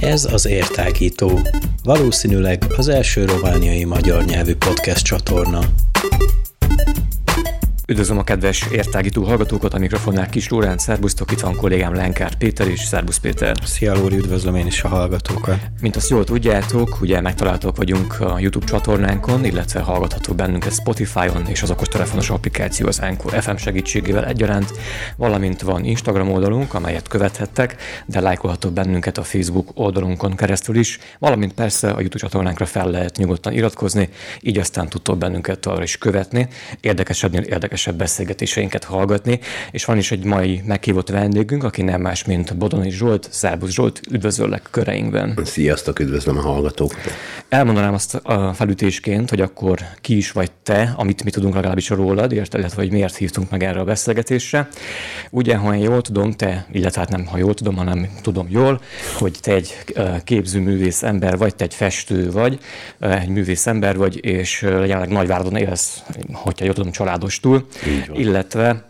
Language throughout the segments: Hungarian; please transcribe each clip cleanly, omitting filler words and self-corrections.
Ez az Értákító, valószínűleg az első romániai magyar nyelvű podcast csatorna. Üdvözlöm a kedves Értákító hallgatókat, a mikrofonnál Kis Lóránt, szerbusztok, itt van kollégám Lenkár Péter és Szábus Péter. Szia Lóri, üdvözlöm én is a hallgatókat. Mint azt jól tudjátok, ugye megtaláltok vagyunk a YouTube csatornánkon, illetve hallgatható bennünket Spotify-on és az okos telefonos applikáció az Anchor FM segítségével egyaránt, valamint van Instagram oldalunk, amelyet követhettek, de lájkolható bennünket a Facebook oldalunkon keresztül is, valamint persze a YouTube csatornánkra fel lehet nyugodtan iratkozni, így aztán tudtok bennünket arra is követni, érdekesebbnél érdekes beszélgetéseinket hallgatni, és van is egy mai meghívott vendégünk, aki nem más, mint Bodoni Zsolt. Szábus Zsolt, üdvözöllek köreinkben. Sziasztok, üdvözlöm a hallgatókat. Elmondanám azt a felütésként, hogy akkor ki is vagy te, amit mi tudunk legalábbis rólad, illetve hogy miért hívtunk meg erre a beszélgetésre. Ugye, ha én jól tudom, te, illetve hát nem ha jól tudom, hanem tudom jól, hogy te egy képzőművész ember vagy, te egy festő vagy, egy művész ember vagy, és jelenleg Nagyváradon élsz, hogyha jól tudom, családostul. Illetve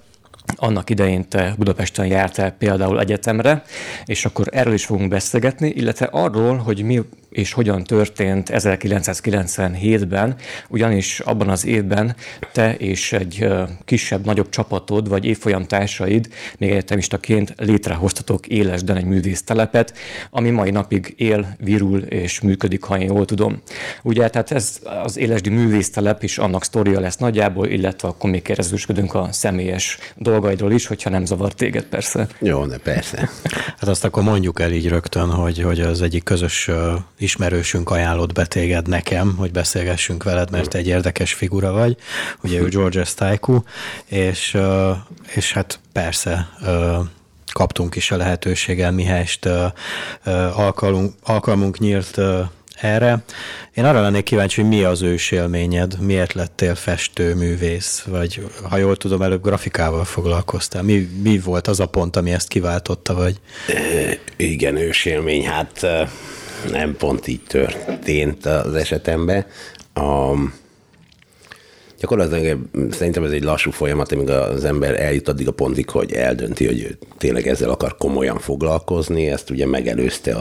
annak idején te Budapesten jártál például egyetemre, és akkor erről is fogunk beszélgetni, illetve arról, hogy mi és hogyan történt 1997-ben, ugyanis abban az évben te és egy kisebb-nagyobb csapatod, vagy évfolyamtársaid, még egyetemistaként létrehoztatok Élesden egy művésztelepet, ami mai napig él, virul és működik, ha én jól tudom. Ugye, tehát ez az Élesdi Művésztelep is, annak sztoria lesz nagyjából, illetve akkor még kérdezősködünk a személyes dolgaidról is, hogyha nem zavar téged, persze. Jó, ne persze. Hát azt akkor mondjuk el így rögtön, hogy az egyik közös ismerősünk ajánlott be téged nekem, hogy beszélgessünk veled, mert egy érdekes figura vagy. Ugye ő George Sztájku, és hát persze kaptunk is a lehetőséggel, mihelyest alkalmunk nyílt erre. Én arra lennék kíváncsi, hogy mi az ősélményed, miért lettél festőművész, vagy ha jól tudom, előbb grafikával foglalkoztál. Mi volt az a pont, ami ezt kiváltotta, vagy? Igen, ősélmény, hát nem pont így történt az esetemben. Gyakorlatilag szerintem ez egy lassú folyamat, amíg az ember eljut addig a pontig, hogy eldönti, hogy ő tényleg ezzel akar komolyan foglalkozni. Ezt ugye megelőzte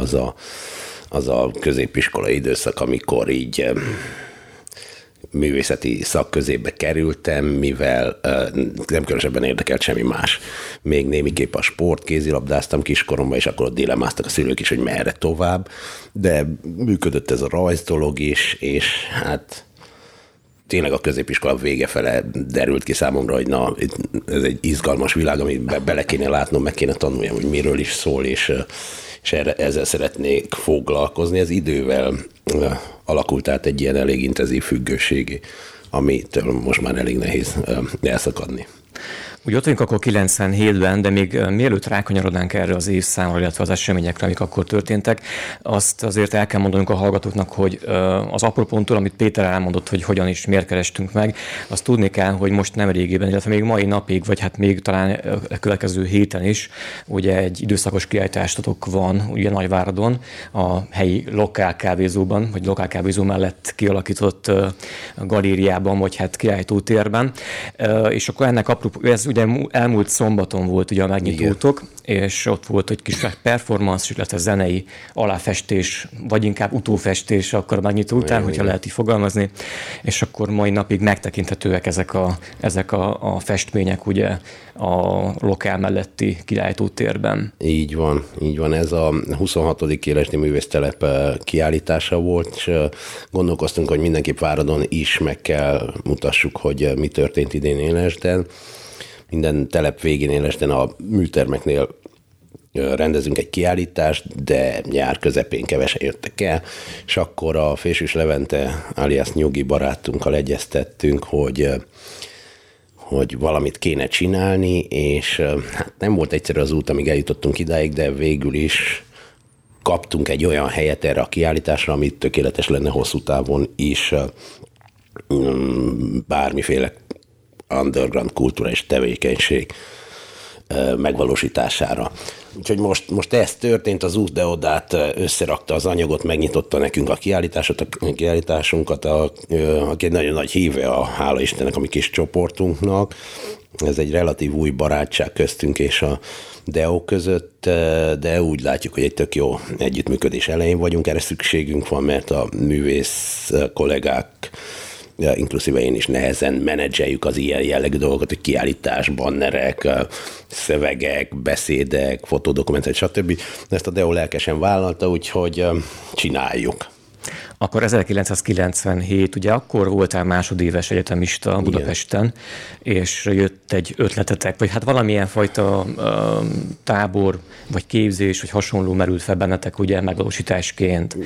az a középiskolai időszak, amikor így művészeti szakközépbe kerültem, mivel nem különösebben érdekelt semmi más. Még némiképp a sport, kézilabdáztam kiskoromban, és akkor ott dilemmáztak a szülők is, hogy merre tovább, de működött ez a rajz dolog is, és hát tényleg a középiskola végefele derült ki számomra, hogy na, ez egy izgalmas világ, amit bele kéne látnom, meg kéne tanuljam, hogy miről is szól, és ezzel szeretnék foglalkozni. Ez idővel alakult át egy ilyen elég intenzív függőség, amitől most már elég nehéz elszakadni. Úgy ott vagyunk akkor 97-ben, de még mielőtt rákanyarodnánk erre az évszámra, illetve az eseményekre, amik akkor történtek, azt azért el kell mondanunk a hallgatóknak, hogy az apró ponttól, amit Péter elmondott, hogy hogyan is miért kerestünk meg, azt tudni kell, hogy most nemrégében, illetve még mai napig, vagy hát még talán a következő héten is, ugye egy időszakos kiállítástatok van, ugye Nagyváradon, a helyi lokálkávézóban, vagy lokálkávézó mellett kialakított galériában, vagy hát kiállítótérben, és akkor ennek apró, ez ugye elmúlt szombaton volt ugye a megnyitótok, és ott volt egy kis performance, illetve zenei aláfestés, vagy inkább utófestés akkor a megnyitó után, igen, hogyha lehet így fogalmazni, és akkor mai napig megtekinthetőek ezek a festmények ugye a lokál melletti kiállítótérben. Így van, ez a 26. Élesdi Művésztelep kiállítása volt, és gondolkoztunk, hogy mindenképp Váradon is meg kell mutassuk, hogy mi történt idén Élesden. Minden telep végén Élesden a műtermeknél rendezünk egy kiállítást, de nyár közepén kevesen jöttek el, és akkor a Fésűs Levente alias Nyugi barátunkkal egyeztettünk, hogy valamit kéne csinálni, és hát nem volt egyszerű az út, amíg eljutottunk idáig, de végül is kaptunk egy olyan helyet erre a kiállításra, ami tökéletes lenne hosszú távon is bármiféle underground kultúra és tevékenység megvalósítására. Úgyhogy most ez történt, az Útdeodát összerakta az anyagot, megnyitotta nekünk a kiállításunkat, aki egy nagyon nagy híve a hála Istennek, a mi kis csoportunknak. Ez egy relatív új barátság köztünk és a DEO között, de úgy látjuk, hogy egy tök jó együttműködés elején vagyunk, erre szükségünk van, mert a művész kollégák, inkluszíve én is nehezen menedzseljük az ilyen jellegű dolgokat, hogy kiállítás, bannerek, szövegek, beszédek, fotódokumentek, stb. Ezt a DEO lelkesen vállalta, úgyhogy csináljuk. Akkor 1997, ugye akkor voltál másodéves egyetemista Budapesten, igen, és jött egy ötletetek, vagy hát valamilyen fajta tábor, vagy képzés, vagy hasonló merült fel bennetek ugye megvalósításként.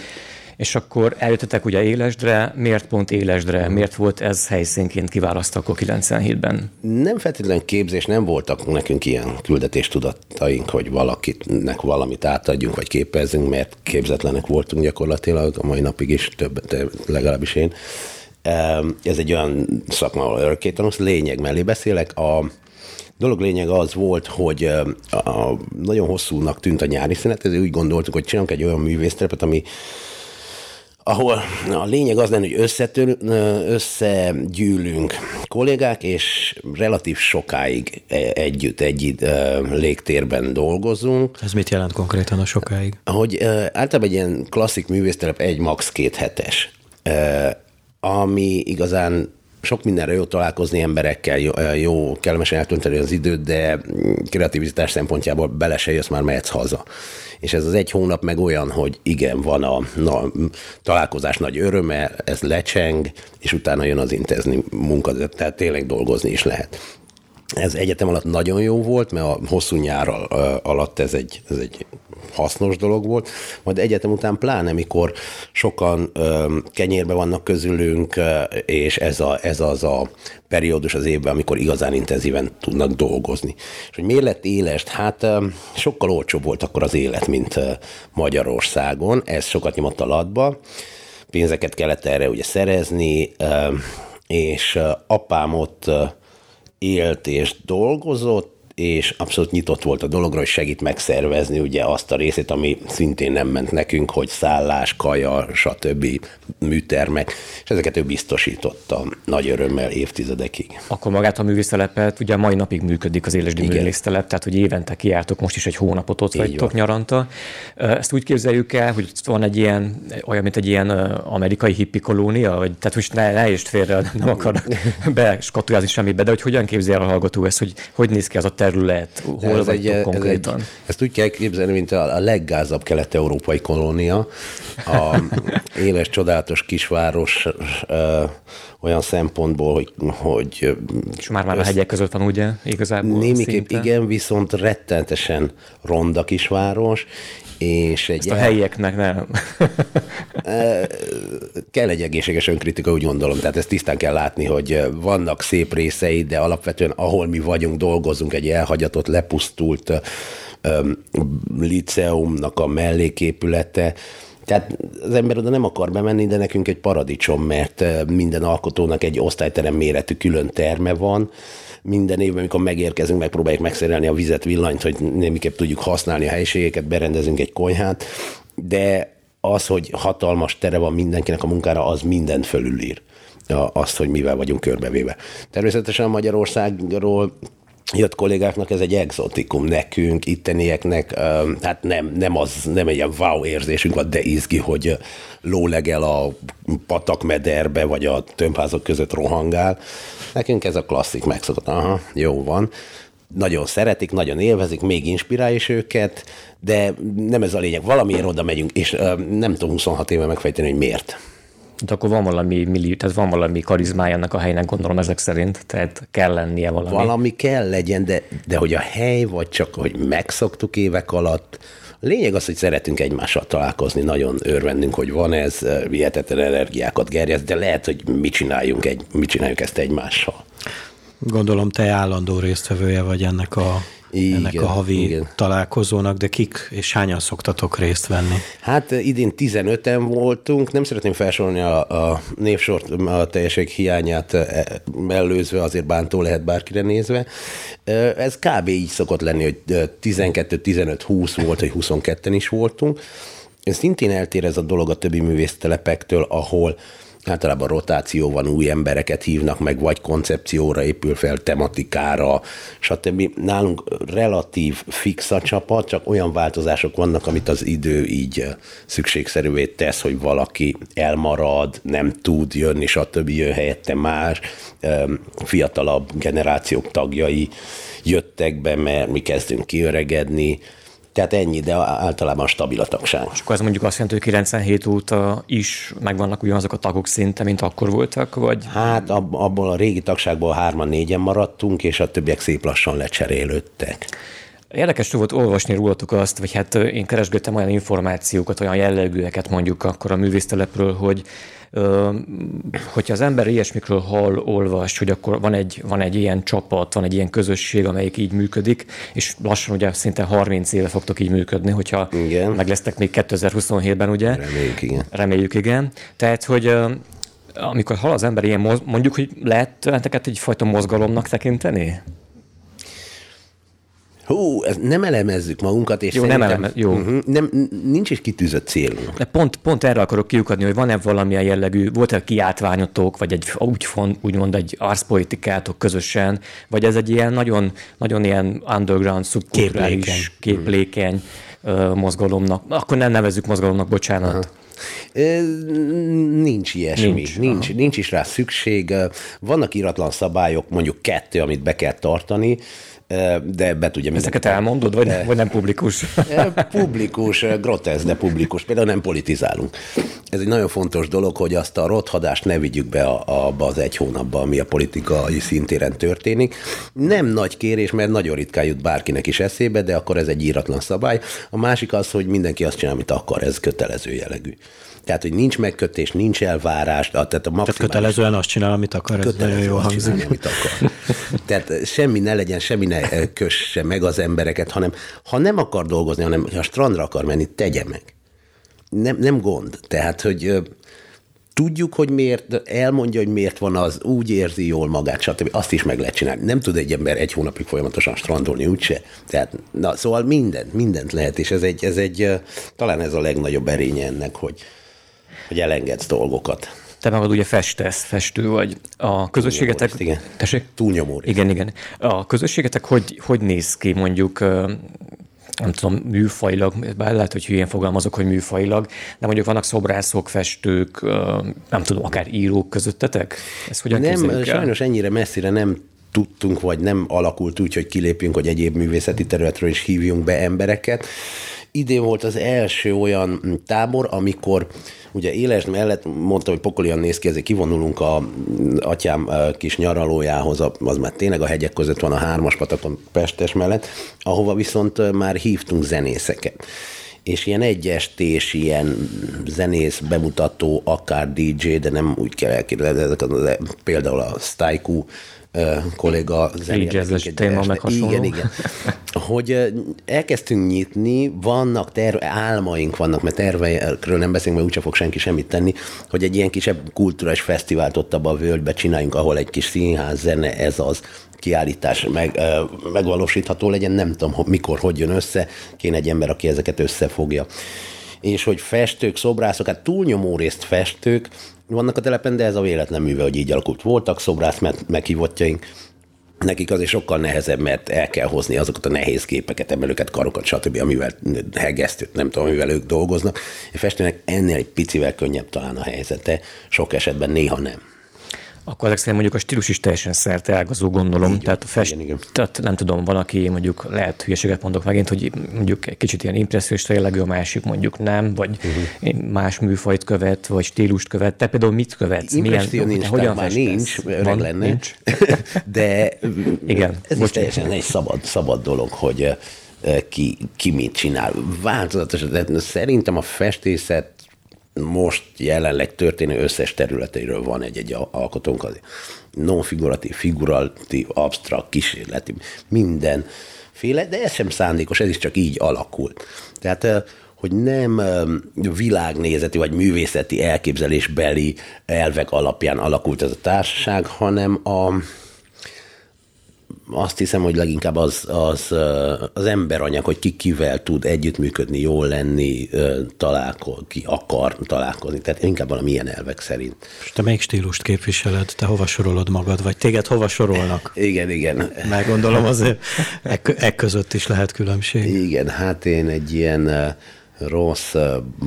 És akkor eljöttetek ugye Élesdre, miért pont Élesdre? Miért volt ez helyszínként kiválasztva akkor 97-ben? Nem feltétlenül képzés, nem voltak nekünk ilyen küldetéstudataink, hogy valakinek valamit átadjunk, vagy képezzünk, mert képzetlenek voltunk gyakorlatilag, a mai napig is több, legalábbis én. Ez egy olyan szakma, ahol örökké tanulsz, lényeg mellé beszélek. A dolog lényeg az volt, hogy nagyon hosszúnak tűnt a nyári szünet, ezért úgy gondoltuk, hogy csinálunk egy olyan művésztelepet, ami ahol a lényeg az lenne, hogy összegyűlünk kollégák, és relatív sokáig együtt, egy légtérben dolgozunk. Ez mit jelent konkrétan a sokáig? Hogy általában egy ilyen klasszik művésztelep egy max 2 hetes, ami igazán sok mindenre jó találkozni emberekkel, jó kellemesen eltönteni az időt, de kreativitás szempontjából bele se jössz, már mehetsz haza. És ez az 1 hónap meg olyan, hogy igen, van a találkozás nagy öröme, ez lecseng, és utána jön az intézni munka, tehát tényleg dolgozni is lehet. Ez egyetem alatt nagyon jó volt, mert a hosszú nyár alatt ez egy hasznos dolog volt, majd egyetem után pláne, amikor sokan kenyérben vannak közülünk, és ez az a periódus az évben, amikor igazán intenzíven tudnak dolgozni. És hogy miért lett Élesd? Hát sokkal olcsóbb volt akkor az élet, mint Magyarországon, ez sokat nyomott a latba, pénzeket kellett erre ugye szerezni, és apám ott élt és dolgozott, és abszolút nyitott volt a dologra, hogy segít megszervezni ugye azt a részét, ami szintén nem ment nekünk, hogy szállás, kaja, stb. Műtermek, és ezeket ő biztosította nagy örömmel évtizedekig. Akkor magát a művésztelepet, ugye mai napig működik az Élesdi Művésztelep, tehát hogy évente kijártok, most is egy hónapot ott vagytok nyaranta. Ezt úgy képzeljük el, hogy van egy ilyen, olyan, mint egy ilyen amerikai hippi kolónia, vagy, tehát most ne értsd félre, nem akarok beskatujázni semmibe, de hogy hogyan képzel a hallgató ezt, hogy néz ki az a terület, hol ez vagytok konkrétan? Ezt úgy kell képzelni, mint a leggázabb kelet-európai kolónia, a éles, csodálatos kisváros olyan szempontból, hogy és már a hegyek között van, ugye, igazából némiképp szinte. Igen, viszont rettentesen ronda kisváros, és egy... Ezt a helyieknek nem. Kell egy egészséges önkritika, úgy gondolom, tehát ezt tisztán kell látni, hogy vannak szép részei, de alapvetően ahol mi vagyunk, dolgozunk egy elhagyatott, lepusztult liceumnak a melléképülete. Tehát az ember oda nem akar bemenni, de nekünk egy paradicsom, mert minden alkotónak egy osztályterem méretű külön terme van. Minden évben, amikor megérkezünk, megpróbáljuk megszerelni a vizet, villanyt, hogy némiképp tudjuk használni a helyiségeket, berendezünk egy konyhát, de az, hogy hatalmas tere van mindenkinek a munkára, az mindent fölülír, azt, hogy mivel vagyunk körbevéve. Természetesen Magyarországról jött kollégáknak ez egy egzotikum, nekünk, ittenieknek, hát nem egy ilyen wow érzésünk van, de izgi, hogy lólegel a patakmederbe, vagy a tömbházak között rohangál. Nekünk ez a klasszik megszokott, aha, jó van. Nagyon szeretik, nagyon élvezik, még inspirálja is őket, de nem ez a lényeg. Valamiért oda megyünk, és nem tudom 26 éve megfejteni, hogy miért. De akkor van valami millió, tehát van valami karizmája ennek a helynek, gondolom ezek szerint, tehát kell lennie valami. Valami kell legyen, de hogy a hely, vagy csak, hogy megszoktuk évek alatt. A lényeg az, hogy szeretünk egymással találkozni, nagyon örvendünk, hogy van ez, hihetetlen energiákat gerjeszt, de lehet, hogy mit csináljunk ezt egymással. Gondolom te állandó résztvevője vagy ennek a ennek a havi találkozónak, de kik és hányan szoktatok részt venni? Hát idén 15-en voltunk, nem szeretném felsorolni a névsort, a teljesség hiányát mellőzve, azért bántó lehet bárkire nézve. Ez kb. Így szokott lenni, hogy 12-15-20 volt, vagy 22-en is voltunk. Szintén eltér ez a dolog a többi művésztelepektől, ahol általában rotáció van, új embereket hívnak meg, vagy koncepcióra épül fel, tematikára, stb. Nálunk relatív fix a csapat, csak olyan változások vannak, amit az idő így szükségszerűvé tesz, hogy valaki elmarad, nem tud jönni, stb. Jön helyette más, fiatalabb generációk tagjai jöttek be, mert mi kezdünk kiöregedni. Tehát ennyi, de általában stabil a tagság. És akkor ez mondjuk azt jelenti, hogy 97 óta is megvannak ugyanazok a tagok szinte, mint akkor voltak, vagy? Hát abból a régi tagságból 3-4-en maradtunk, és a többiek szép lassan lecserélődtek. Érdekes volt olvasni rólatok azt, vagy hát én keresgéltem olyan információkat, olyan jellegűeket mondjuk akkor a művésztelepről, hogy hogyha az ember ilyesmikről hall, olvas, hogy akkor van egy ilyen csapat, van egy ilyen közösség, amelyik így működik, és lassan ugye szinte 30 éve fogtok így működni, hogyha igen. Meg lesztek még 2027-ben, ugye? Reméljük, igen. Tehát, hogy amikor hall az ember ilyen, mondjuk, hogy lehet tőleteket egyfajta mozgalomnak tekinteni? Hú, nem elemezzük magunkat, és jó, nincs is kitűzött célunk. De pont erre akarok kiukadni, hogy van-e valamilyen jellegű, volt-e kiáltványotok, vagy egy, úgymond egy arszpolitikátok közösen, vagy ez egy ilyen nagyon, nagyon ilyen underground, szubkulturális, képlékeny mozgalomnak. Akkor nem nevezzük mozgalomnak, bocsánat. Aha. Nincs ilyesmi, nincs is rá szükség. Vannak íratlan szabályok, mondjuk 2, amit be kell tartani, de be tudja. Ezeket elmondod, vagy nem publikus? Publikus, grotesz, de publikus. Például nem politizálunk. Ez egy nagyon fontos dolog, hogy azt a rothadást ne vigyük be abba az egy hónapba, ami a politikai szintéren történik. Nem nagy kérés, mert nagyon ritkán jut bárkinek is eszébe, de akkor ez egy íratlan szabály. A másik az, hogy mindenki azt csinál, amit akar, ez kötelező jellegű. Tehát, hogy nincs megkötés, nincs elvárás. Tehát kötelezően azt csinál, amit akar. Kötelezően nagyon jól hangzik. Amit akar. Tehát semmi ne legyen, semmi ne kösse meg az embereket, hanem ha nem akar dolgozni, hanem ha strandra akar menni, tegye meg. Nem gond. Tehát, hogy tudjuk, hogy miért, elmondja, hogy miért van az, úgy érzi jól magát, stb. Azt is meg lehet csinálni. Nem tud egy ember egy hónapig folyamatosan strandolni, úgyse. Tehát, na, szóval mindent lehet, és ez egy talán ez a legnagyobb erénye ennek, hogy elengedsz dolgokat. Te magad ugye festesz, festő vagy. A közösségetek... Túlnyomó rész. Igen. A közösségetek hogy néz ki, mondjuk, nem tudom, műfajilag, bár lehet, hogy hülyén fogalmazok, hogy műfajilag, de mondjuk vannak szobrászok, festők, nem tudom, akár írók közöttetek? Ez hogyan képzeljük el? Sajnos ennyire messzire nem tudtunk, vagy nem alakult úgy, hogy kilépjünk, hogy egyéb művészeti területről is hívjunk be embereket. Idén volt az első olyan tábor, amikor ugye Élesd mellett mondtam, hogy pokolian néz ki, ezért kivonulunk a atyám kis nyaralójához, az már tényleg a hegyek között van, a Hármas Patakon Pestes mellett, ahova viszont már hívtunk zenészeket. És ilyen egyestés, ilyen zenész, bemutató, akár DJ, de nem úgy kell elképzelni, például a Sztájku kolléga zenészek. Igen. Hogy elkezdtünk nyitni, vannak álmaink vannak, mert tervekről nem beszélünk, mert úgyse fog senki semmit tenni, hogy egy ilyen kisebb kulturális fesztivált ott abba a völgybe csináljunk, ahol egy kis színház, zene, ez az kiállítás megvalósítható legyen, nem tudom mikor, hogy jön össze, kéne egy ember, aki ezeket összefogja. És hogy festők, szobrászok, hát túlnyomó részt festők vannak a telepen, de ez a véletlen műve, hogy így alakult. Voltak szobrász meghívottjaink, nekik azért sokkal nehezebb, mert el kell hozni azokat a nehéz képeket, emelőket, karokat, stb., amivel hegesztőt, nem tudom, amivel ők dolgoznak. A festőnek ennél egy picivel könnyebb talán a helyzete, sok esetben néha nem. Akkor ezek szerint mondjuk a stílus is teljesen szerteágazó, gondolom. Igen, tehát a igen. Tehát nem tudom, van, aki mondjuk, lehet hülyeséget mondok megint, hogy mondjuk egy kicsit ilyen impresszionista jellegű, a másik mondjuk nem, vagy más műfajt követ, vagy stílust követ. Te például mit követsz? Impressionista már nincs, öreg lenne. Nincs. De igen, ez is teljesen egy szabad dolog, hogy ki mit csinál. Változatos, de szerintem a festészet most jelenleg történő összes területeiről van egy-egy alkotónk. non-figuratív, figuratív, absztrakt, kísérleti, mindenféle, de ez sem szándékos, ez is csak így alakult. Tehát, hogy nem világnézeti vagy művészeti elképzelésbeli elvek alapján alakult ez a társaság, hanem azt hiszem, hogy leginkább az emberanyag, hogy ki kivel tud együttműködni, jól lenni, ki akar találkozni. Tehát inkább valami ilyen elvek szerint. És te melyik stílust képviseled? Te hova sorolod magad? Vagy téged hova sorolnak? Igen. Már gondolom azért között is lehet különbség. Igen, hát én egy ilyen rossz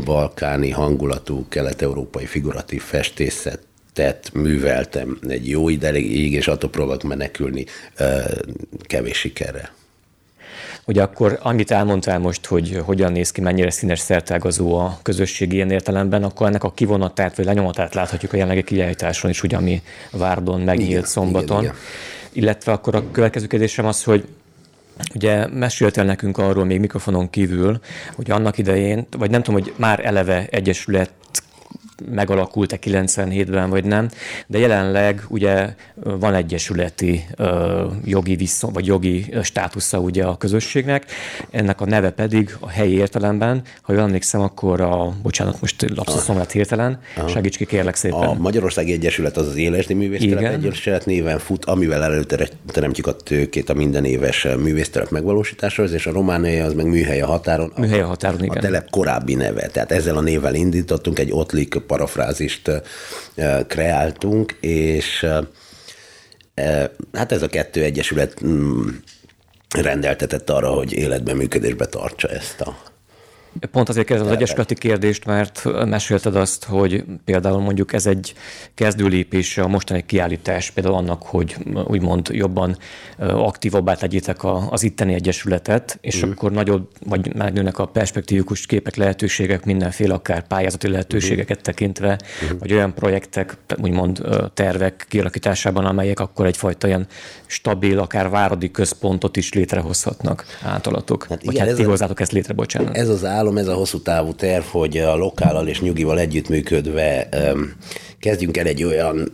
balkáni hangulatú kelet-európai figuratív festészet műveltem egy jó ideig, és attól próbálok menekülni kevés sikerrel. Ugye akkor annyit elmondtál most, hogy hogyan néz ki, mennyire színes szertágazó a közösség ilyen értelemben, akkor ennek a kivonatát vagy lenyomatát láthatjuk a jelenlegi kiállításon is, ugye, ami Várdon megnyílt szombaton. Igen. Illetve akkor a következő kérdésem az, hogy ugye meséltél nekünk arról még mikrofonon kívül, hogy annak idején, vagy nem tudom, hogy már eleve egyesület megalakult-e 97-ben, vagy nem, de jelenleg ugye van egyesületi jogi viszony, vagy jogi státusza ugye a közösségnek, ennek a neve pedig a helyi értelemben, ha jól emlékszem, akkor most lapszoszom lett hirtelen, segíts ki kérlek szépen. A Magyarországi Egyesület az Élesdi Művésztelep Egyesület néven fut, amivel előteremtjük a tőkét a mindenéves művésztelep megvalósításához, és a Romániai az meg Műhely a határon. Műhely a határon, igen. A telep korábbi neve, tehát ezzel a névvel indítottunk, egy ottlik parafrázist kreáltunk, és hát ez a kettő egyesület rendeltetett arra, hogy életben, működésbe tartsa ezt a... Pont azért kérdezem az egyesületi kérdést, mert mesélted azt, hogy például mondjuk ez egy kezdőlépés a mostani kiállítás, például annak, hogy úgymond jobban aktívabbá tegyétek az itteni egyesületet, és akkor nagyobb, vagy megnőnek a perspektívikus képek, lehetőségek, mindenféle akár pályázati lehetőségeket tekintve, vagy olyan projektek, úgymond tervek kialakításában, amelyek akkor egyfajta ilyen stabil, akár váradi központot is létrehozhatnak általatok. Hát igen, ti hozzátok ezt létre, bocsánat. Ez az ez a hosszú távú terv, hogy a Lokállal és Nyugival együttműködve kezdjünk el egy olyan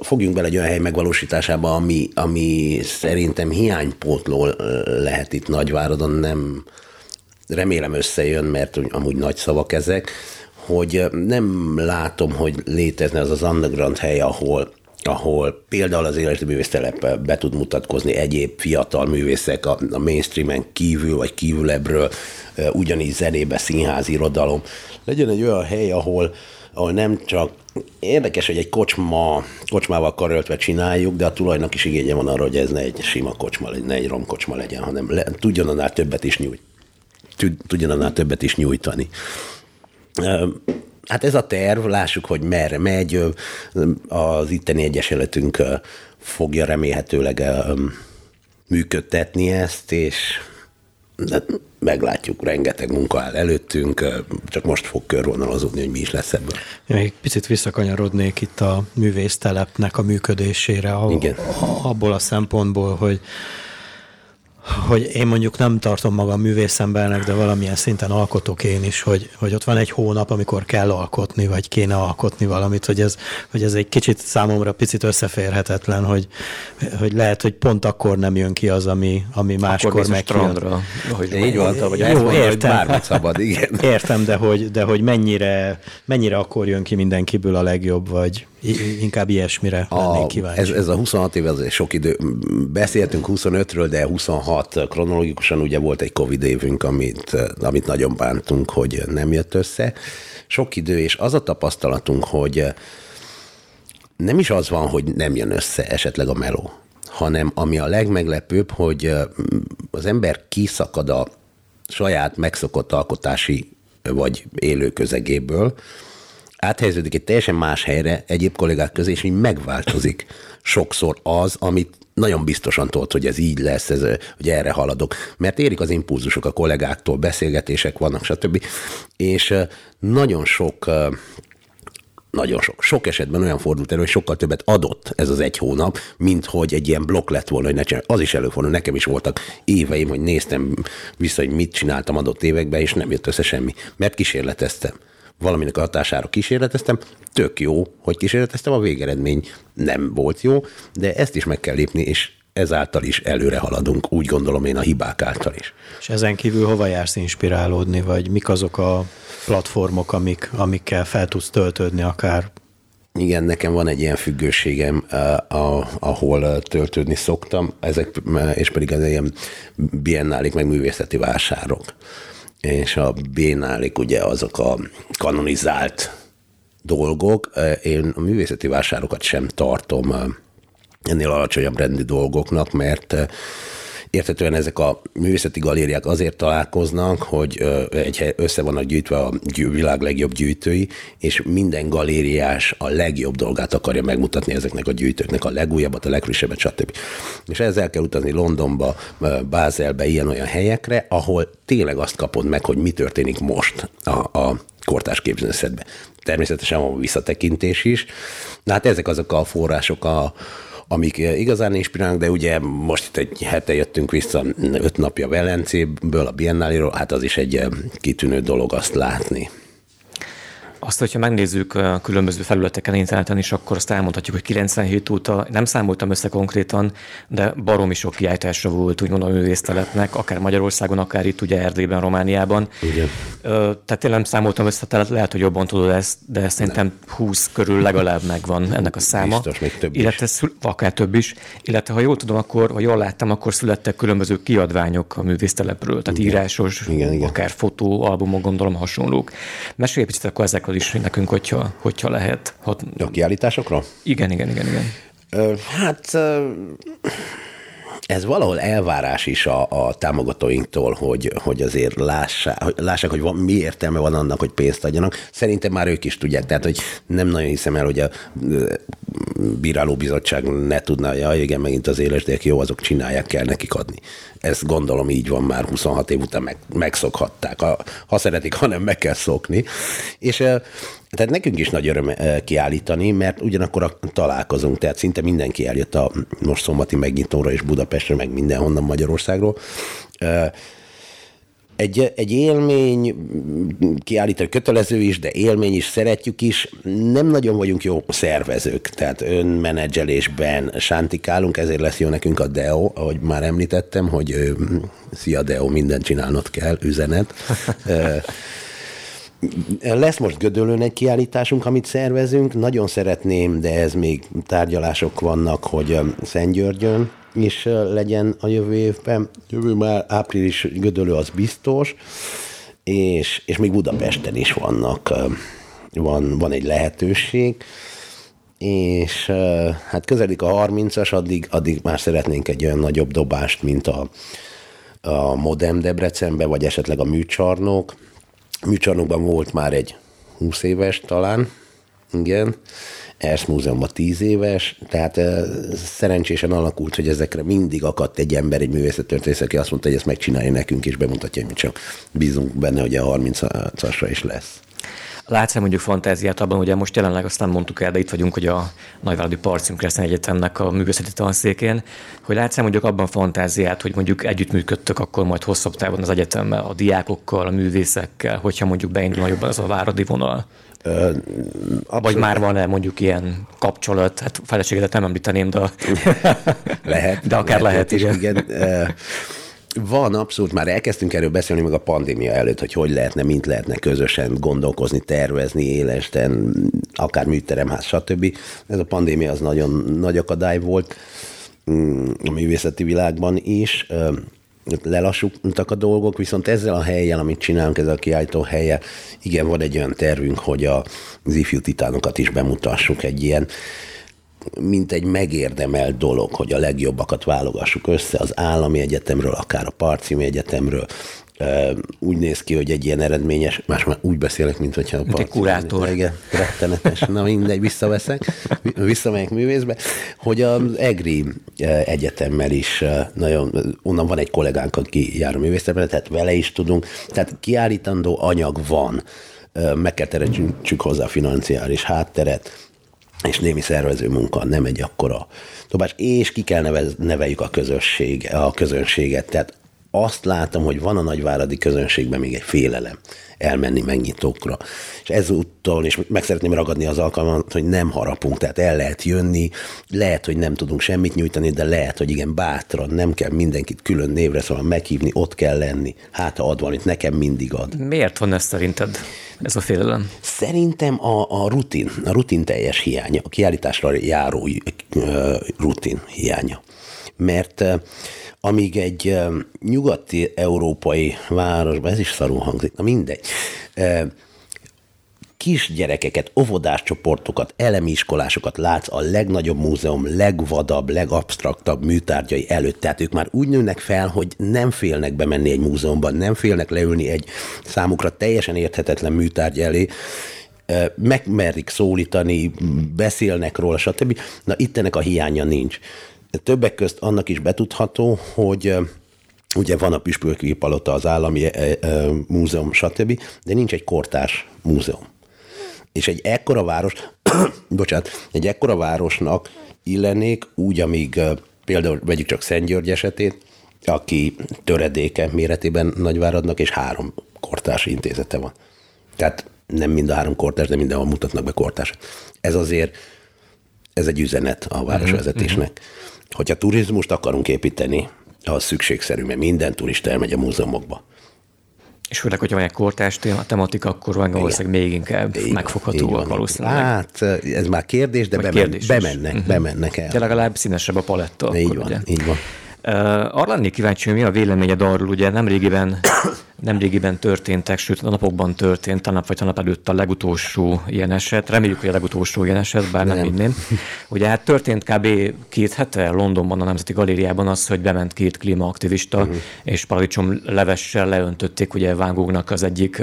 fogjunk bele egy olyan hely megvalósításába, ami szerintem hiánypótló lehet itt Nagyváradon, nem remélem összejön, mert amúgy nagy szavak ezek, hogy nem látom, hogy létezne az underground hely, ahol például az Élesdi Művésztelep be tud mutatkozni, egyéb fiatal művészek a mainstreamen kívül, vagy kívülebbről, ugyanígy zenébe, színház, irodalom. Legyen egy olyan hely, ahol nem csak érdekes, hogy egy kocsmával karöltve csináljuk, de a tulajnak is igénye van arra, hogy ez ne egy sima kocsma, ne egy romkocsma legyen, hanem tudjon annál többet is nyújtani. Hát ez a terv, lássuk, hogy merre megy, az itteni egyesületünk fogja remélhetőleg működtetni ezt, és meglátjuk, rengeteg munka áll előttünk, csak most fog körvonalazódni, hogy mi is lesz ebből. Én még picit visszakanyarodnék itt a művésztelepnek a működésére, abból a szempontból, hogy én mondjuk nem tartom magam művészembernek, de valamilyen szinten alkotok én is, hogy ott van egy hónap, amikor kell alkotni, vagy kéne alkotni valamit, hogy ez egy kicsit számomra picit összeférhetetlen, hogy lehet, hogy pont akkor nem jön ki az, ami máskor megjön. Így van, vagy jó, értem. Hogy szabad, igen. Értem, de hogy mennyire akkor jön ki mindenkiből a legjobb, vagy inkább ilyesmire lennék kíváncsi. Ez a 26 év, ez sok idő. Beszéltünk 25-ről, de 26 kronológikusan ugye volt egy Covid évünk, amit nagyon bántunk, hogy nem jött össze. Sok idő, és az a tapasztalatunk, hogy nem is az van, hogy nem jön össze esetleg a meló, hanem ami a legmeglepőbb, hogy az ember kiszakad a saját megszokott alkotási vagy élő közegéből, áthelyeződik egy teljesen más helyre egyéb kollégák közé, és így megváltozik sokszor az, amit nagyon biztosan tudod, hogy ez így lesz, hogy erre haladok. Mert érik az impulzusok a kollégáktól, beszélgetések vannak, stb. És nagyon sok esetben olyan fordult elő, hogy sokkal többet adott ez az egy hónap, mint hogy egy ilyen blokk lett volna, hogy ne csinálj. Az is előfordul, nekem is voltak éveim, hogy néztem vissza, hogy mit csináltam adott években, és nem jött össze semmi, mert kísérleteztem. valaminek a hatására kísérleteztem, tök jó, hogy kísérleteztem, a végeredmény nem volt jó, de ezt is meg kell lépni, és ezáltal is előre haladunk, úgy gondolom én a hibák által is. És ezen kívül hova jársz inspirálódni, vagy mik azok a platformok, amikkel fel tudsz töltődni akár? Igen, nekem van egy ilyen függőségem, ahol töltődni szoktam, ezek, és pedig az ilyen biennálik, meg művészeti vásárok. És a biennálik ugye azok a kanonizált dolgok. Én a művészeti vásárokat sem tartom ennél alacsonyabb rendű dolgoknak, mert érthetően ezek a művészeti galériák azért találkoznak, hogy össze vannak gyűjtve a világ legjobb gyűjtői, és minden galériás a legjobb dolgát akarja megmutatni ezeknek a gyűjtőknek, a legújabbat, a legfrissebbet, stb. És ezzel kell utazni Londonba, Bázelbe, ilyen-olyan helyekre, ahol tényleg azt kapod meg, hogy mi történik most a kortárs képzőművészetben. Természetesen van visszatekintés is. De hát ezek azok a források, amik igazán inspirálnak, de ugye most itt egy hete jöttünk vissza, 5 napja Velencéből, a Biennáliról, hát az is egy kitűnő dolog azt látni. Azt, hogyha megnézzük különböző felületeken, interneten is, akkor azt elmondhatjuk, hogy 97 óta, nem számoltam össze konkrétan, de baromi sok kiállításra volt, úgymond a művésztelepnek, akár Magyarországon, akár itt ugye Erdélyben, Romániában. Igen. Tehát én nem számoltam össze, tehát lehet, hogy jobban tudod ezt, de szerintem 20 körül legalább megvan ennek a száma. Biztos, még több is. Akár több is. Illetve, ha jól tudom, akkor, ha jól láttam, akkor születtek különböző kiadványok a művésztelepről, tehát igen. Írásos, igen. Akár fotó, albumok, gondolom hasonlók. Mesélj picit akkor ezekről is nekünk, hogyha lehet. A kiállításokra? Igen. Hát ez valahol elvárás is a támogatóinktól, hogy azért lássák, hogy mi értelme van annak, hogy pénzt adjanak. Szerintem már ők is tudják, tehát hogy nem nagyon hiszem el, hogy a bírálóbizottság ne tudná, hogy ja, igen, megint az élesdiek, jó, azok csinálják, kell nekik adni. Ezt gondolom így van már 26 év után megszokhatták. Ha szeretik, hanem meg kell szokni. És tehát nekünk is nagy öröm kiállítani, mert ugyanakkor találkozunk, tehát szinte mindenki eljött a most szombati megnyitóra és Budapestre, meg mindenhonnan Magyarországról. Egy élmény, kiállítani kötelező is, de élmény is, szeretjük is. Nem nagyon vagyunk jó szervezők, tehát önmenedzselésben sántikálunk, ezért lesz jó nekünk a DEO, ahogy már említettem, hogy szia DEO, mindent csinálnod kell, üzenet. Lesz most Gödöllőn egy kiállításunk, amit szervezünk. Nagyon szeretném, de ez még tárgyalások vannak, hogy Szentgyörgyön is legyen a jövő évben. Jövő már április Gödöllő, az biztos. És még Budapesten is van egy lehetőség. És hát közelik a 30-as, addig már szeretnénk egy olyan nagyobb dobást, mint a Modem Debrecenbe, vagy esetleg a Műcsarnok. Műcsarnokban volt már egy 20 éves talán, igen, Ers Múzeumban 10 éves, tehát szerencsésen alakult, hogy ezekre mindig akadt egy ember, egy művészettörténész, aki azt mondta, hogy ezt megcsinálja nekünk, és bemutatja, hogy mi csak bízunk benne, hogy a 30-asra is lesz. Látsz-e mondjuk fantáziát abban, ugye most jelenleg azt nem mondtuk el, de itt vagyunk, hogy a nagyváradi Partium Keresztény Egyetemnek a művészeti tanszékén, hogy látsz-e mondjuk abban fantáziát, hogy mondjuk együttműködtök akkor majd hosszabb távon az egyetemmel, a diákokkal, a művészekkel, hogyha mondjuk beindul jobban az a váradi vonal? Vagy már van-e mondjuk ilyen kapcsolat? Hát feleségedet nem említeném, de lehet. De akár lehet igen. Van, abszolút, már elkezdtünk erről beszélni meg a pandémia előtt, hogy lehetne, mint lehetne közösen gondolkozni, tervezni, Élesden, akár műteremház, stb. Ez a pandémia az nagyon nagy akadály volt a művészeti világban is. Lelassultak a dolgok, viszont ezzel a helyen, amit csinálunk, ezzel a kiállító helyen, igen, van egy olyan tervünk, hogy az ifjú titánokat is bemutassuk, egy ilyen, mint egy megérdemelt dolog, hogy a legjobbakat válogassuk össze az állami egyetemről, akár a Partiumi Egyetemről. Úgy néz ki, hogy egy ilyen eredményes, már úgy beszélek, mint hogyha a Partiumi... Egy kurátor. Igen, rettenetes. Na mindegy, visszamegyek művészbe, hogy az EGRI Egyetemmel is nagyon, onnan van egy kollégánk, aki jár a művésztelepre, tehát vele is tudunk, tehát kiállítandó anyag van. Meg kell teremtsük hozzá financiális hátteret, és némi szervező munka, nem egy akkora dobás, és ki kell neveljük a közönséget, tehát azt látom, hogy van a nagyváradi közönségben még egy félelem elmenni megnyitókra. És ezúttal, és meg szeretném ragadni az alkalmat, hogy nem harapunk, tehát el lehet jönni, lehet, hogy nem tudunk semmit nyújtani, de lehet, hogy igen, bátran, nem kell mindenkit külön névre, szóval meghívni, ott kell lenni. Hát, ha ad valamit, nekem mindig ad. Miért van ez szerinted, ez a félelem? Szerintem a rutin teljes hiánya, a kiállításra járó rutin hiánya. Mert amíg egy nyugati európai városban, ez is szarul hangzik, na mindegy, kisgyerekeket, óvodás csoportokat, elemi iskolásokat látsz a legnagyobb múzeum legvadabb, legabsztraktabb műtárgyai előtt. Tehát ők már úgy nőnek fel, hogy nem félnek bemenni egy múzeumban, nem félnek leülni egy számukra teljesen érthetetlen műtárgy elé, megmerrik szólítani, beszélnek róla, stb. Na, itt ennek a hiánya nincs. Többek közt annak is betudható, hogy ugye van a Püspöki palota, az állami múzeum, stb., de nincs egy kortárs múzeum. És egy ekkora város, egy ekkora városnak illenék úgy, amíg például vegyük csak Szentgyörgy esetét, aki töredéke méretében Nagyváradnak, és 3 kortárs intézete van. Tehát nem mind a 3 kortárs, de mindenhol mutatnak be kortárs. Ez azért, ez egy üzenet a városvezetésnek. Hogyha turizmust akarunk építeni, az szükségszerű, mert minden turista elmegy a múzeumokba. És főleg, hogyha van egy kortárs tematika, akkor van valószínűleg még inkább megfoghatóak valószínűleg. Hát, ez már kérdés, de bemennek el. De legalább színesebb a paletta. De így van, ugye. Így van. Arra lennék kíváncsi, hogy mi a véleményed arról, ugye nemrégiben történtek, sőt a napokban történt, tanap vagy tanap előtt a legutolsó ilyen eset, reméljük, hogy a legutolsó ilyen eset, bár nem hinném. Ugye hát történt kb. 2 hete Londonban, a Nemzeti Galériában az, hogy bement 2 klímaaktivista, és paradicsom levessel leöntötték ugye Van Goghnak az egyik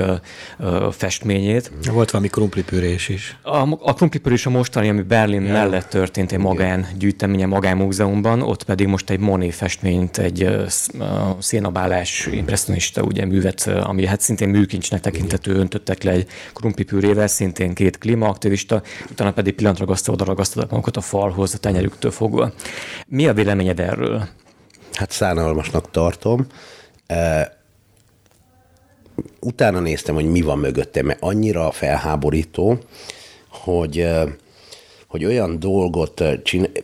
festményét. Volt valami krumplipürés is. A krumplipürés a mostani, ami Berlin mellett történt, egy magángyűjteménye, magánmúzeumban, ott pedig most egy Monet festményt, egy szénabálás impresszionista ugye művet, ami hát szintén műkincsnek tekintető, öntöttek le egy krumplipürével, szintén 2 klímaaktivista, utána pedig pillantragasztva odaragasztottak magukat a falhoz, a tenyerüktől fogva. Mi a véleményed erről? Hát szánalmasnak tartom. Utána néztem, hogy mi van mögötte, mert annyira felháborító, hogy olyan dolgot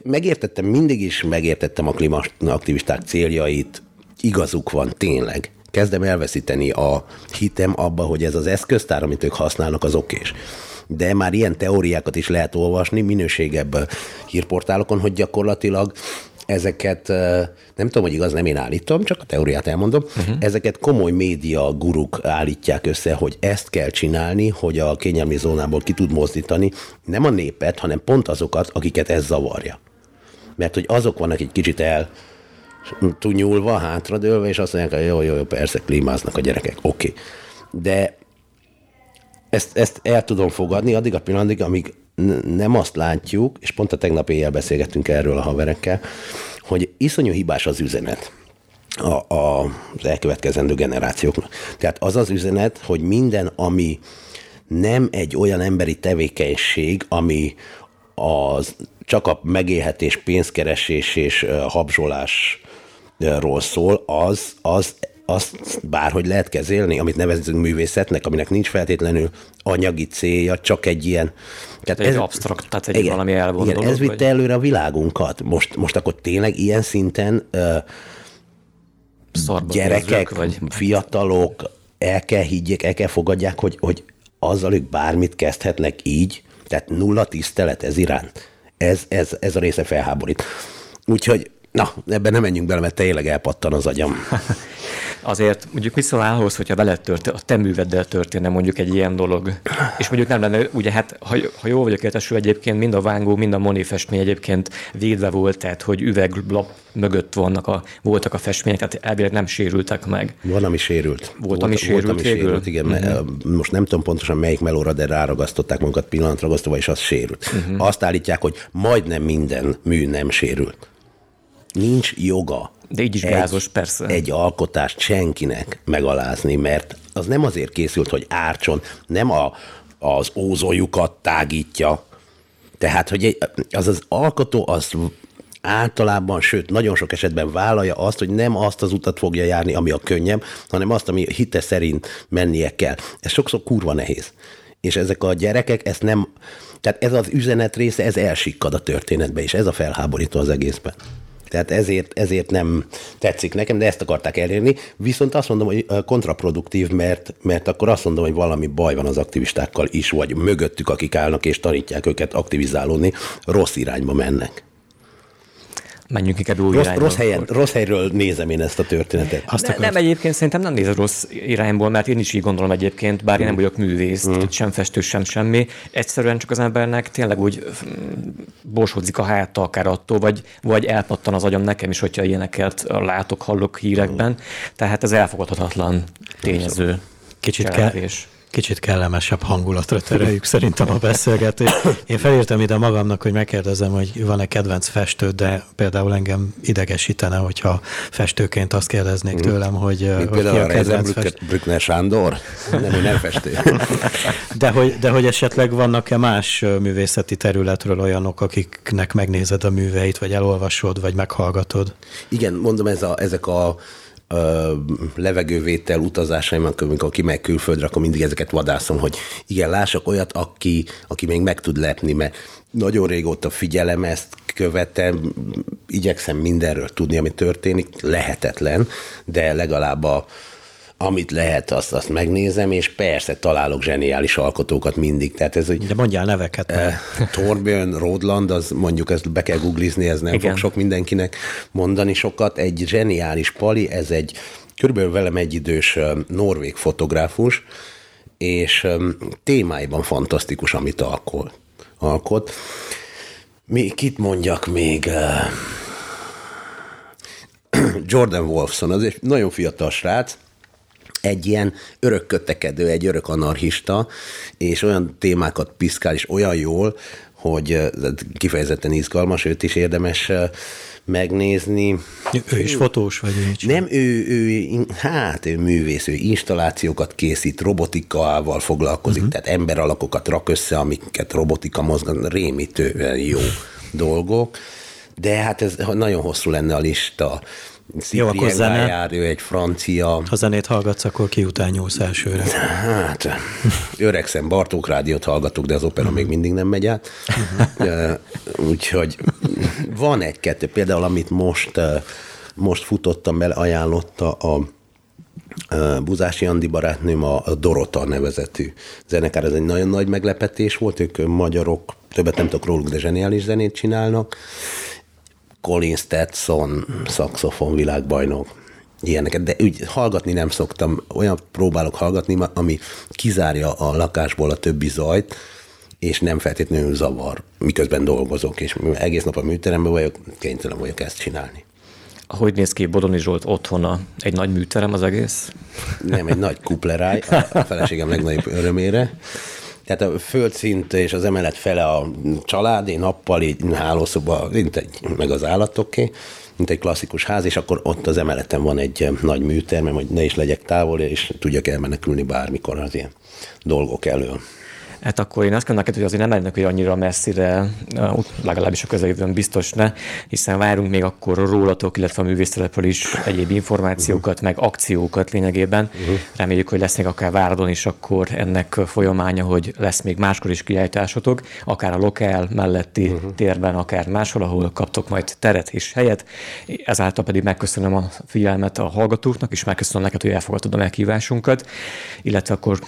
megértettem, mindig is megértettem a klímaaktivisták céljait, igazuk van tényleg. Kezdem elveszíteni a hitem abba, hogy ez az eszköztár, amit ők használnak, az okés. De már ilyen teóriákat is lehet olvasni minőségebb hírportálokon, hogy gyakorlatilag ezeket, nem tudom, hogy igaz, nem én állítom, csak a teóriát elmondom, ezeket komoly média guruk állítják össze, hogy ezt kell csinálni, hogy a kényelmi zónából ki tud mozdítani nem a népet, hanem pont azokat, akiket ez zavarja. Mert hogy azok vannak egy kicsit túlnyúlva, hátradőlve, és azt mondják, hogy jó, persze klímáznak a gyerekek, oké. De ezt el tudom fogadni addig a pillanatig, amíg nem azt látjuk, és pont a tegnap éjjel beszélgettünk erről a haverekkel, hogy iszonyú hibás az üzenet az elkövetkezendő generációknak. Tehát az az üzenet, hogy minden, ami nem egy olyan emberi tevékenység, ami csak a megélhetés, pénzkeresés és habzsolásról szól, azt bárhogy lehet kezelni, amit nevezünk művészetnek, aminek nincs feltétlenül anyagi célja, csak egy ilyen... Tehát egy absztrakt, tehát egy valami elvonuló dolog. Ez vitte előre a világunkat. Most akkor tényleg ilyen szinten gyerekek, vagy fiatalok el kell higgyék, el kell fogadják, hogy azzal ők bármit kezdhetnek így, tehát nulla tisztelet ez iránt. Ez a része felháborít. Úgyhogy, ebben nem menjünk bele, mert tényleg elpattan az agyam. Azért mondjuk viszont ahhoz, hogyha veled a te műveddel történne mondjuk egy ilyen dolog, és mondjuk nem lenne, ugye hát, ha jól vagyok értesül egyébként, mind a Van Gogh, mind a Monet festmény egyébként védve volt, tehát hogy üveglap mögött voltak a festmények, tehát elvileg nem sérültek meg. Van, ami sérült. Volt, ami sérült igen, most nem tudom pontosan melyik melóra, de ráragasztották magukat pillantragasztóval, és az sérült. Azt állítják, hogy majdnem minden mű nem sérült. Nincs joga. De így is gázos, persze. Egy alkotást senkinek megalázni, mert az nem azért készült, hogy ártson, nem az ózójukat tágítja. Tehát, hogy az alkotó, az általában, sőt, nagyon sok esetben vállalja azt, hogy nem azt az utat fogja járni, ami a könnyebb, hanem azt, ami hite szerint mennie kell. Ez sokszor kurva nehéz. És ezek a gyerekek, ezt nem... Tehát ez az üzenet része, ez elsikkad a történetbe, és ez a felháborító az egészben. Tehát ezért nem tetszik nekem, de ezt akarták elérni. Viszont azt mondom, hogy kontraproduktív, mert akkor azt mondom, hogy valami baj van az aktivistákkal is, vagy mögöttük, akik állnak és tanítják őket aktivizálódni, rossz irányba mennek. Menjünk inkább új irányba. Rossz helyről nézem én ezt a történetet. Nem, egyébként szerintem nem nézed rossz irányból, mert én is így gondolom egyébként, bár én nem vagyok művész, sem festő, sem semmi. Egyszerűen csak az embernek tényleg úgy borsodzik a háta akár attól, vagy elpattan az agyam nekem is, hogyha ilyeneket látok, hallok hírekben. Tehát ez elfogadhatatlan tényező. Kicsit kellemesebb hangulatra tereljük szerintem a beszélgetést. Én felírtam ide magamnak, hogy megkérdezem, hogy van-e kedvenc festőd, de például engem idegesítene, hogyha festőként azt kérdeznék tőlem, hogy ki a kedvenc festő. Brückner Sándor? Nem festő. De hogy esetleg vannak-e más művészeti területről olyanok, akiknek megnézed a műveit, vagy elolvasod, vagy meghallgatod? Igen, mondom, ezek a levegővétel utazásaimban, amikor kimegy külföldre, akkor mindig ezeket vadászom, hogy igen, lássak olyat, aki még meg tud lepni, mert nagyon régóta figyelem ezt, követem, igyekszem mindenről tudni, ami történik, lehetetlen, de legalább amit lehet, azt megnézem, és persze találok zseniális alkotókat mindig. Tehát ez, de mondjál neveket. Torbjörn Rødland, az mondjuk ezt be kell googlizni, ez nem igen. Fog sok mindenkinek mondani sokat. Egy zseniális pali, ez egy körülbelül velem egyidős norvég fotográfus, és témáiban fantasztikus, amit alkot. Kit mondjak még... Jordan Wolfson, az egy nagyon fiatal srác, egy ilyen örök kötekedő, egy örök anarchista, és olyan témákat piszkál, és olyan jól, hogy kifejezetten izgalmas, őt is érdemes megnézni. Ő is fotós vagy? Nem, ő művész, ő installációkat készít, robotikával foglalkozik, tehát emberalakokat rak össze, amiket robotika mozgat, rémítően jó dolgok, de hát ez nagyon hosszú lenne a lista. Jó, akkor zene. Ő egy francia. Ha zenét hallgatsz, akkor ki után nyúlsz elsőre? Hát, öregszem, Bartók rádiót hallgatok, de az opera még mindig nem megy át. Úgyhogy van egy-kettő. Például, amit most futottam bele, ajánlotta a Búzási Andi barátnőm a Dorota nevezetű zenekár. Ez egy nagyon nagy meglepetés volt, ők magyarok, többet nem tudok róluk, de zseniális zenét csinálnak. Colin Stetson, szaxofon világbajnok, ilyeneket, de úgy hallgatni nem szoktam, olyan próbálok hallgatni, ami kizárja a lakásból a többi zajt, és nem feltétlenül zavar, miközben dolgozok, és egész nap a műteremben vagyok, kénytelen vagyok ezt csinálni. Ahogy néz ki Bodoni Zsolt otthona? Egy nagy műterem az egész? Nem, egy nagy kupleráj, a feleségem legnagyobb örömére. Tehát a földszint és az emelet fele a család, én nappali hálószoba, meg az állatoké, mint egy klasszikus ház, és akkor ott az emeleten van egy nagy műtermem, hogy ne is legyek távol, és tudjak elmenekülni bármikor az ilyen dolgok elől. Hát akkor én azt kell neked, hogy azért nem mennek, hogy annyira messzire, legalábbis a közeljövőn biztos ne, hiszen várunk még akkor rólatok, illetve a művésztelepről is egyéb információkat, meg akciókat lényegében. Reméljük, hogy lesz még akár Váradon is akkor ennek folyamánya, hogy lesz még máskor is kiállításotok, akár a lokál melletti térben, akár máshol, ahol kaptok majd teret és helyet. Ezáltal pedig megköszönöm a figyelmet a hallgatóknak, és megköszönöm neked, hogy elfogadtad a meghívásunkat, illetve akkor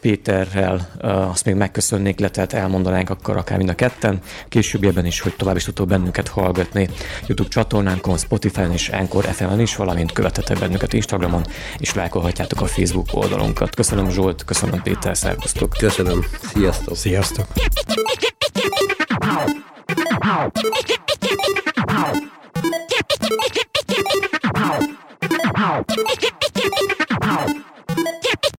Péterrel azt még megköszönnék, tehát elmondanánk akkor akár mind a ketten, későbbiekben is, hogy tovább is tudtok bennünket hallgatni YouTube csatornánkon, Spotify-on és Anchor FM-en is, valamint követhetek bennünket Instagramon, és lájkolhatjátok a Facebook oldalunkat. Köszönöm Zsolt, köszönöm Péter, szervusztok! Köszönöm, sziasztok! Sziasztok!